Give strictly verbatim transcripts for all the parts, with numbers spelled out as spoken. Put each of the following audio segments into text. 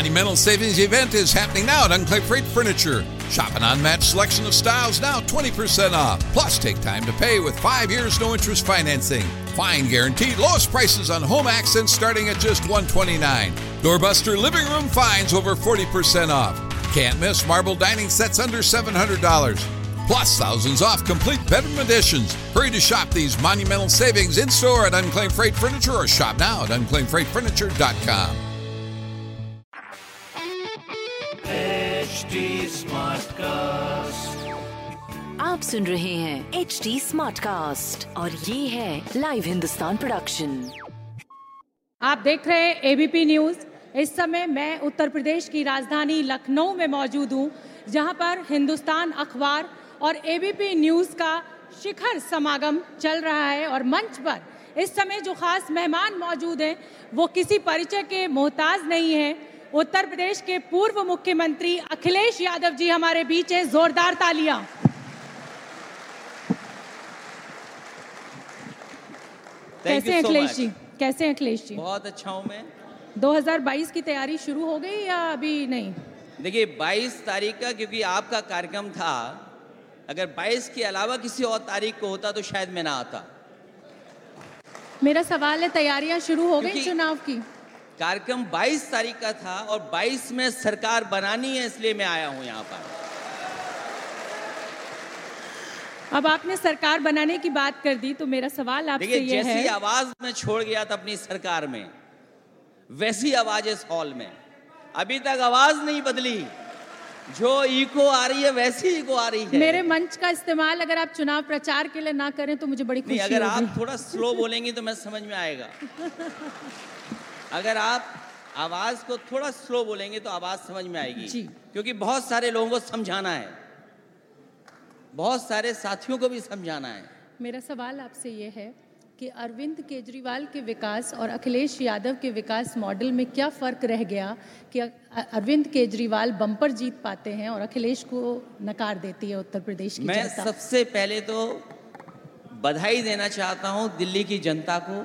Monumental savings event is happening now at Unclaimed Freight Furniture. Shop an unmatched selection of styles now twenty percent off. Plus, take time to pay with five years no interest financing. Find guaranteed lowest prices on home accents starting at just one hundred twenty-nine dollars. Doorbuster living room finds over forty percent off. Can't miss marble dining sets under seven hundred dollars. Plus, thousands off complete bedroom additions. Hurry to shop these monumental savings in-store at Unclaimed Freight Furniture or shop now at unclaimed freight furniture dot com. H D smart cast, आप सुन रहे हैं H D smart cast और ये है live Hindustan production. आप देख रहे हैं एबीपी न्यूज। इस समय मैं उत्तर प्रदेश की राजधानी लखनऊ में मौजूद हूँ, जहाँ पर हिंदुस्तान अखबार और एबीपी न्यूज का शिखर समागम चल रहा है और मंच पर इस समय जो खास मेहमान मौजूद हैं वो किसी परिचय के मोहताज नहीं है। उत्तर प्रदेश के पूर्व मुख्यमंत्री अखिलेश यादव जी हमारे बीच हैं। जोरदार तालियां। कैसे हैं अखिलेश जी? कैसे हैं अखिलेश जी? बहुत अच्छा हूं मैं। दो हज़ार बाईस की तैयारी शुरू हो गई या अभी नहीं? देखिए, बाईस तारीख का क्योंकि आपका कार्यक्रम था, अगर बाईस के अलावा किसी और तारीख को होता तो शायद मैं ना आता। मेरा सवाल है, तैयारियां शुरू हो गई चुनाव की? कार्यक्रम बाईस तारीख का था और बाईस में सरकार बनानी है, इसलिए मैं आया हूं यहाँ पर। अब आपने सरकार बनाने की बात कर दी तो मेरा सवाल आपसे ये है। जैसी आवाज मैं छोड़ गया था अपनी सरकार में, वैसी आवाज इस हॉल में। अभी तक आवाज नहीं बदली, जो इको आ रही है वैसी इको आ रही है। मेरे मंच का इस्तेमाल अगर आप चुनाव प्रचार के लिए ना करें तो मुझे बड़ी खुशी होगी। अगर आप थोड़ा स्लो बोलेंगी तो मैं समझ में आएगा। अगर आप आवाज को थोड़ा स्लो बोलेंगे तो आवाज समझ में आएगी जी। क्योंकि बहुत सारे लोगों को समझाना है, बहुत सारे साथियों को भी समझाना है। मेरा सवाल आपसे ये है कि अरविंद केजरीवाल के विकास और अखिलेश यादव के विकास मॉडल में क्या फर्क रह गया कि अरविंद केजरीवाल बम्पर जीत पाते हैं और अखिलेश को नकार देती है उत्तर प्रदेश की मैं जनता? सबसे पहले तो बधाई देना चाहता हूँ दिल्ली की जनता को,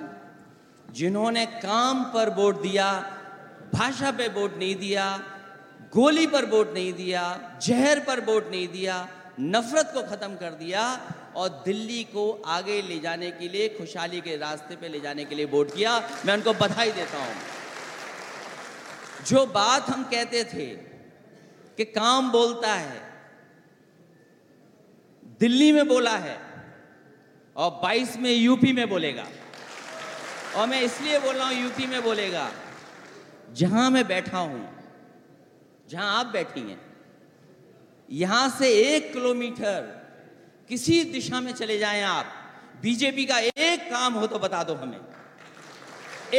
जिन्होंने काम पर वोट दिया, भाषा पे वोट नहीं दिया, गोली पर वोट नहीं दिया, जहर पर वोट नहीं दिया, नफरत को खत्म कर दिया और दिल्ली को आगे ले जाने के लिए, खुशहाली के रास्ते पे ले जाने के लिए वोट किया। मैं उनको बधाई देता हूं। जो बात हम कहते थे कि काम बोलता है, दिल्ली में बोला है और बाईस में यूपी में बोलेगा। और मैं इसलिए बोल रहा हूँ यूपी में बोलेगा, जहाँ मैं बैठा हूँ, जहाँ आप बैठी हैं, यहाँ से एक किलोमीटर किसी दिशा में चले जाएं आप, बीजेपी का एक काम हो तो बता दो हमें।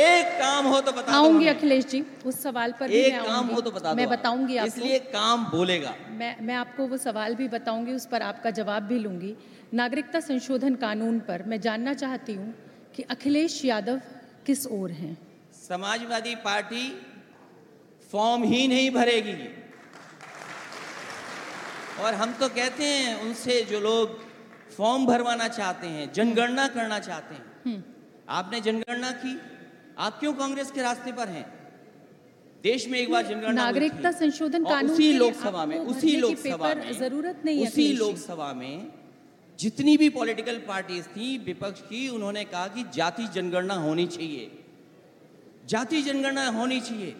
एक काम हो तो बता दो। आऊंगी अखिलेश जी, उस सवाल पर भी एक काम हो तो बता दो, मैं बताऊंगी आपको। इसलिए काम बोलेगा। मैं मैं आपको वो सवाल भी बताऊंगी, उस पर आपका जवाब भी लूंगी। नागरिकता संशोधन कानून पर मैं जानना चाहती हूँ कि अखिलेश यादव किस ओर हैं? समाजवादी पार्टी फॉर्म ही नहीं भरेगी। और हम तो कहते हैं उनसे, जो लोग फॉर्म भरवाना चाहते हैं, जनगणना करना चाहते हैं, आपने जनगणना की, आप क्यों कांग्रेस के रास्ते पर हैं? देश में एक बार जनगणना, नागरिकता संशोधन कानून, उसी लोकसभा में उसी लोकसभा में जरूरत नहीं है, उसी लोकसभा में जितनी भी पॉलिटिकल पार्टीज थी विपक्ष की, उन्होंने कहा कि जाति जनगणना होनी चाहिए, जाति जनगणना होनी चाहिए।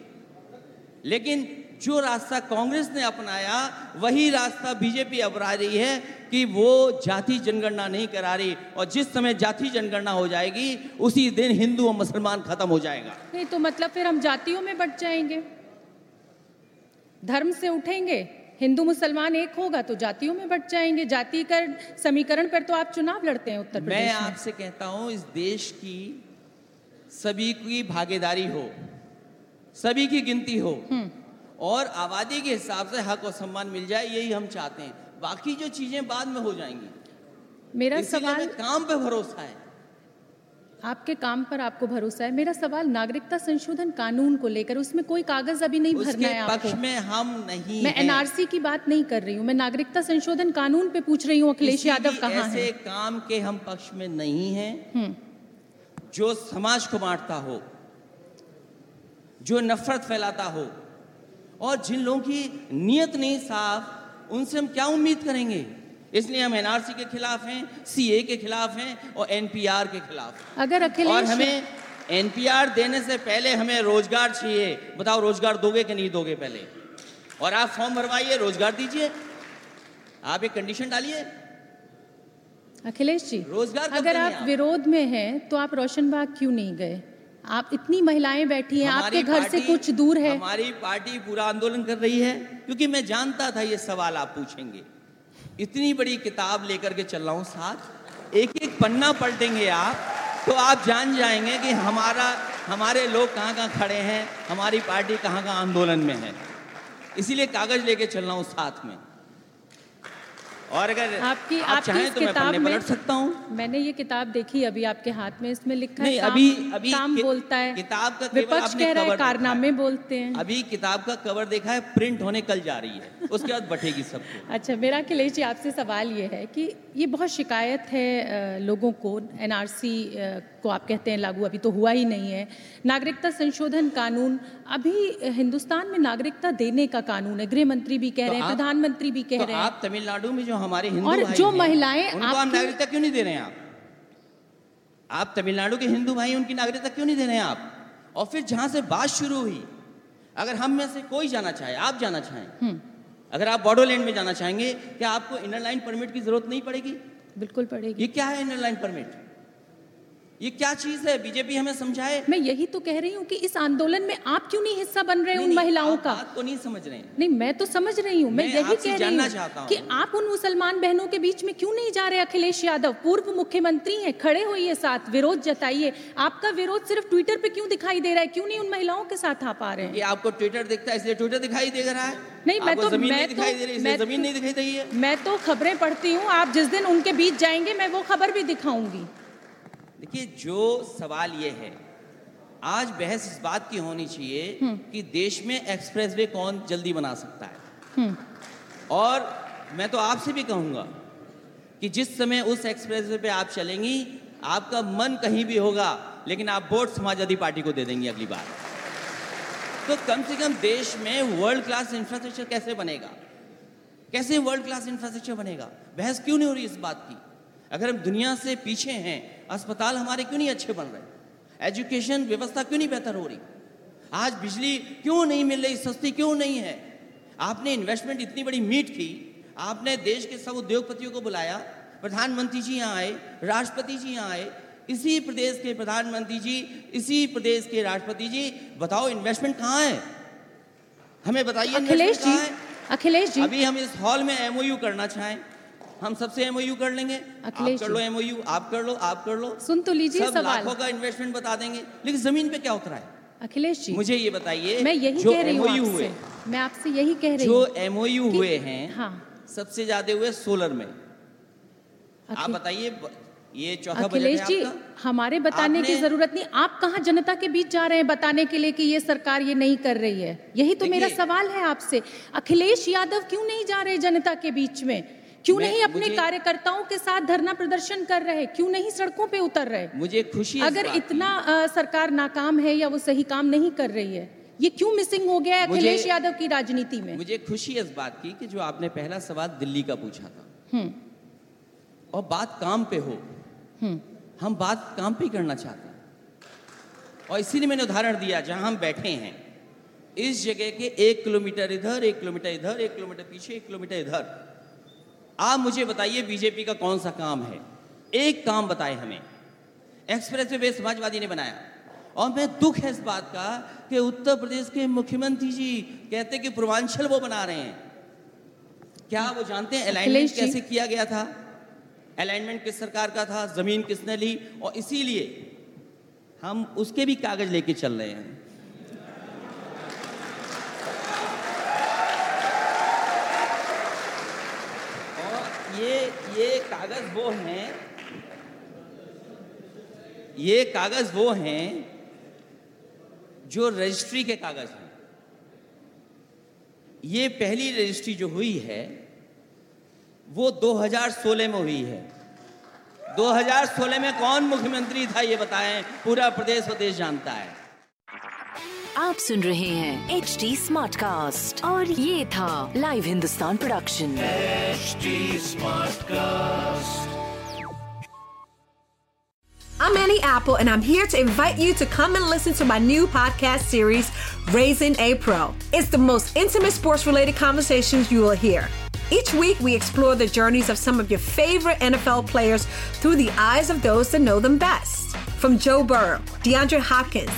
लेकिन जो रास्ता कांग्रेस ने अपनाया वही रास्ता बीजेपी अपना रही है कि वो जाति जनगणना नहीं करा रही। और जिस समय जाति जनगणना हो जाएगी उसी दिन हिंदू और मुसलमान खत्म हो जाएगा। नहीं तो मतलब फिर हम जातियों में बट जाएंगे, धर्म से उठेंगे, हिंदू मुसलमान एक होगा तो जातियों में बट जाएंगे। जाति का समीकरण पर तो आप चुनाव लड़ते हैं उत्तर प्रदेश में। मैं आपसे कहता हूं, इस देश की सभी की भागीदारी हो, सभी की गिनती हो और आबादी के हिसाब से हक और सम्मान मिल जाए, यही हम चाहते हैं। बाकी जो चीजें बाद में हो जाएंगी। मेरा सवाल, काम पे भरोसा है, आपके काम पर आपको भरोसा है। मेरा सवाल नागरिकता संशोधन कानून को लेकर, उसमें कोई कागज अभी नहीं भरना है आपको। उसके पक्ष में हम नहीं, मैं एनआरसी की बात नहीं कर रही हूँ, मैं नागरिकता संशोधन कानून पे पूछ रही हूँ अखिलेश यादव कहाँ हैं? ऐसे काम के हम पक्ष में नहीं हैं जो समाज को बांटता हो, जो नफरत फैलाता हो, और जिन लोगों की नीयत नहीं साफ, उनसे हम क्या उम्मीद करेंगे? इसलिए हम एनआरसी के खिलाफ हैं, सीए के खिलाफ हैं और एनपीआर के खिलाफ। अगर अखिलेश और हमें एनपीआर देने से पहले हमें रोजगार चाहिए। बताओ रोजगार दोगे कि नहीं दोगे? पहले और आप फॉर्म भरवाइए, रोजगार दीजिए। आप एक कंडीशन डालिए। अखिलेश जी, रोजगार अगर आप, आप विरोध में हैं तो आप रोशन बाग क्यों नहीं गए? आप इतनी महिलाएं बैठी हैं, आपके घर से कुछ दूर है। हमारी पार्टी पूरा आंदोलन कर रही है क्योंकि मैं जानता था ये सवाल आप पूछेंगे। इतनी बड़ी किताब लेकर के चल रहा हूँ साथ, एक एक पन्ना पलटेंगे आप तो आप जान जाएंगे कि हमारा हमारे लोग कहाँ कहाँ खड़े हैं, हमारी पार्टी कहाँ कहाँ आंदोलन में है। इसीलिए कागज लेके चल रहा हूँ साथ में। और अगर आपकी आप चाहें तो मैं पन्ने पलट सकता हूँ। मैंने ये किताब देखी अभी आपके हाथ में, इसमें लिखा है अभी अभी काम बोलता है, किताब का विपक्ष कह रहा है, कारनामे बोलते हैं। अभी किताब का कवर देखा है, प्रिंट होने कल जा रही है, उसके बाद बटेगी सबको। अच्छा, मेरा अखिलेश जी आपसे सवाल ये है कि ये बहुत शिकायत है लोगों को, एनआरसी को आप कहते हैं लागू अभी तो हुआ ही नहीं है, नागरिकता संशोधन कानून, अभी हिंदुस्तान में नागरिकता देने का कानून है, गृह मंत्री भी कह रहे हैं, प्रधानमंत्री भी कह रहे हैं। आप तमिलनाडु में हमारे हिंदू और जो महिलाएं, आप नागरिकता क्यों नहीं दे रहे हैं? आप आप तमिलनाडु के हिंदू भाई, उनकी नागरिकता क्यों नहीं दे रहे हैं आप? और फिर जहां से बात शुरू हुई, अगर हम में से कोई जाना चाहे, आप जाना चाहें, अगर आप बोडोलैंड में जाना चाहेंगे, क्या आपको इनर लाइन परमिट की जरूरत नहीं पड़ेगी? बिल्कुल पड़ेगी। ये क्या है इनर लाइन परमिट? ये क्या चीज है? बीजेपी हमें समझाए। मैं यही तो कह रही हूँ कि इस आंदोलन में आप क्यों नहीं हिस्सा बन रहे हैं उन महिलाओं का? आप तो नहीं समझ रहे हैं। नहीं, मैं तो समझ रही हूँ। मैं, मैं यही कह रही हूँ कि आप उन मुसलमान बहनों के बीच में क्यों नहीं जा रहे? अखिलेश यादव पूर्व मुख्यमंत्री हैं, खड़े होइए साथ, विरोध जताइए। आपका विरोध सिर्फ ट्विटर पे क्यों दिखाई दे रहा है? क्यों नहीं उन महिलाओं के साथ आ पा रहे हैं? आपको ट्विटर दिखता है इसलिए ट्विटर दिखाई दे रहा है। नहीं, मैं तो मैं तो जमीन नहीं दिखाई दे रही है। मैं तो खबरें पढ़ती हूँ, आप जिस दिन उनके बीच जाएंगे मैं वो खबर भी दिखाऊंगी। देखिए, जो सवाल ये है, आज बहस इस बात की होनी चाहिए कि देश में एक्सप्रेसवे कौन जल्दी बना सकता है। और मैं तो आपसे भी कहूँगा कि जिस समय उस एक्सप्रेसवे पे आप चलेंगी, आपका मन कहीं भी होगा, लेकिन आप वोट समाजवादी पार्टी को दे देंगी अगली बार। तो कम से कम देश में वर्ल्ड क्लास इंफ्रास्ट्रक्चर कैसे बनेगा, कैसे वर्ल्ड क्लास इंफ्रास्ट्रक्चर बनेगा, बहस क्यों नहीं हो रही इस बात की? अगर हम दुनिया से पीछे हैं, अस्पताल हमारे क्यों नहीं अच्छे बन रहे? एजुकेशन व्यवस्था क्यों नहीं बेहतर हो रही? आज बिजली क्यों नहीं मिल रही? सस्ती क्यों नहीं है? आपने इन्वेस्टमेंट इतनी बड़ी मीट की, आपने देश के सब उद्योगपतियों को बुलाया, प्रधानमंत्री जी यहाँ आए, राष्ट्रपति जी यहाँ आए, इसी प्रदेश के प्रधानमंत्री जी, इसी प्रदेश के राष्ट्रपति जी। बताओ इन्वेस्टमेंट कहाँ है? हमें बताइए अखिलेश जी। अखिलेश जी, अभी हम इस हॉल में एमओयू करना चाहें, हम सबसे एमओयू कर लेंगे। आप कर लो एमओयू, आप कर लो, आप कर लो, सुन तो लीजिए सवाल। लाखों का इन्वेस्टमेंट बता देंगे, लेकिन जमीन पे क्या उतरा है? अखिलेश जी, मुझे ये बताइए, मैं यही कह रही हूँ आपसे, मैं आपसे यही कह रही हूँ, जो एमओयू हुए हैं, हाँ, सबसे ज्यादा हुए सोलर में। आप बताइए, ये चौथा अखिलेश जी, हमारे बताने की जरूरत नहीं। आप कहाँ जनता के बीच जा रहे हैं बताने के लिए कि ये सरकार ये नहीं कर रही है? यही तो मेरा सवाल है आपसे। अखिलेश यादव क्यों नहीं जा रहे जनता के बीच में? क्यों नहीं अपने कार्यकर्ताओं के साथ धरना प्रदर्शन कर रहे? क्यों नहीं सड़कों पे उतर रहे? मुझे खुशी, अगर इतना आ, सरकार नाकाम है या वो सही काम नहीं कर रही है, ये क्यों मिसिंग हो गया है अखिलेश यादव की राजनीति में? मुझे खुशी इस बात की कि जो आपने पहला सवाल दिल्ली का पूछा था, और बात काम पे हो, हम बात काम पे करना चाहते हैं। और इसीलिए मैंने उदाहरण दिया, जहां हम बैठे हैं इस जगह के एक किलोमीटर इधर, एक किलोमीटर इधर, एक किलोमीटर पीछे, एक किलोमीटर इधर। आप मुझे बताइए बीजेपी का कौन सा काम है? एक काम बताए हमें। एक्सप्रेसवे समाजवादी ने बनाया। और मैं दुख है इस बात का कि उत्तर प्रदेश के मुख्यमंत्री जी कहते हैं कि पूर्वांचल वो बना रहे हैं। क्या वो जानते हैं अलाइनमेंट कैसे किया गया था? अलाइनमेंट किस सरकार का था? जमीन किसने ली? और इसीलिए हम उसके भी कागज लेके चल रहे हैं। ये ये कागज वो हैं, ये कागज वो हैं जो रजिस्ट्री के कागज हैं। ये पहली रजिस्ट्री जो हुई है वो दो हज़ार सोलह में हुई है। दो हज़ार सोलह में कौन मुख्यमंत्री था ये बताएं, पूरा प्रदेश और देश जानता है। आप सुन रहे हैं एच डी स्मार्ट कास्ट और ये था live Hindustan production H D smart cast. I'm Annie Apple, and I'm here to invite you to come and listen to my new podcast series, Raising a Pro. It's the most intimate sports-related conversations you will hear. Each week, we explore the journeys of some of your favorite N F L players through the eyes of those that know them best. From Joe Burrow, DeAndre Hopkins,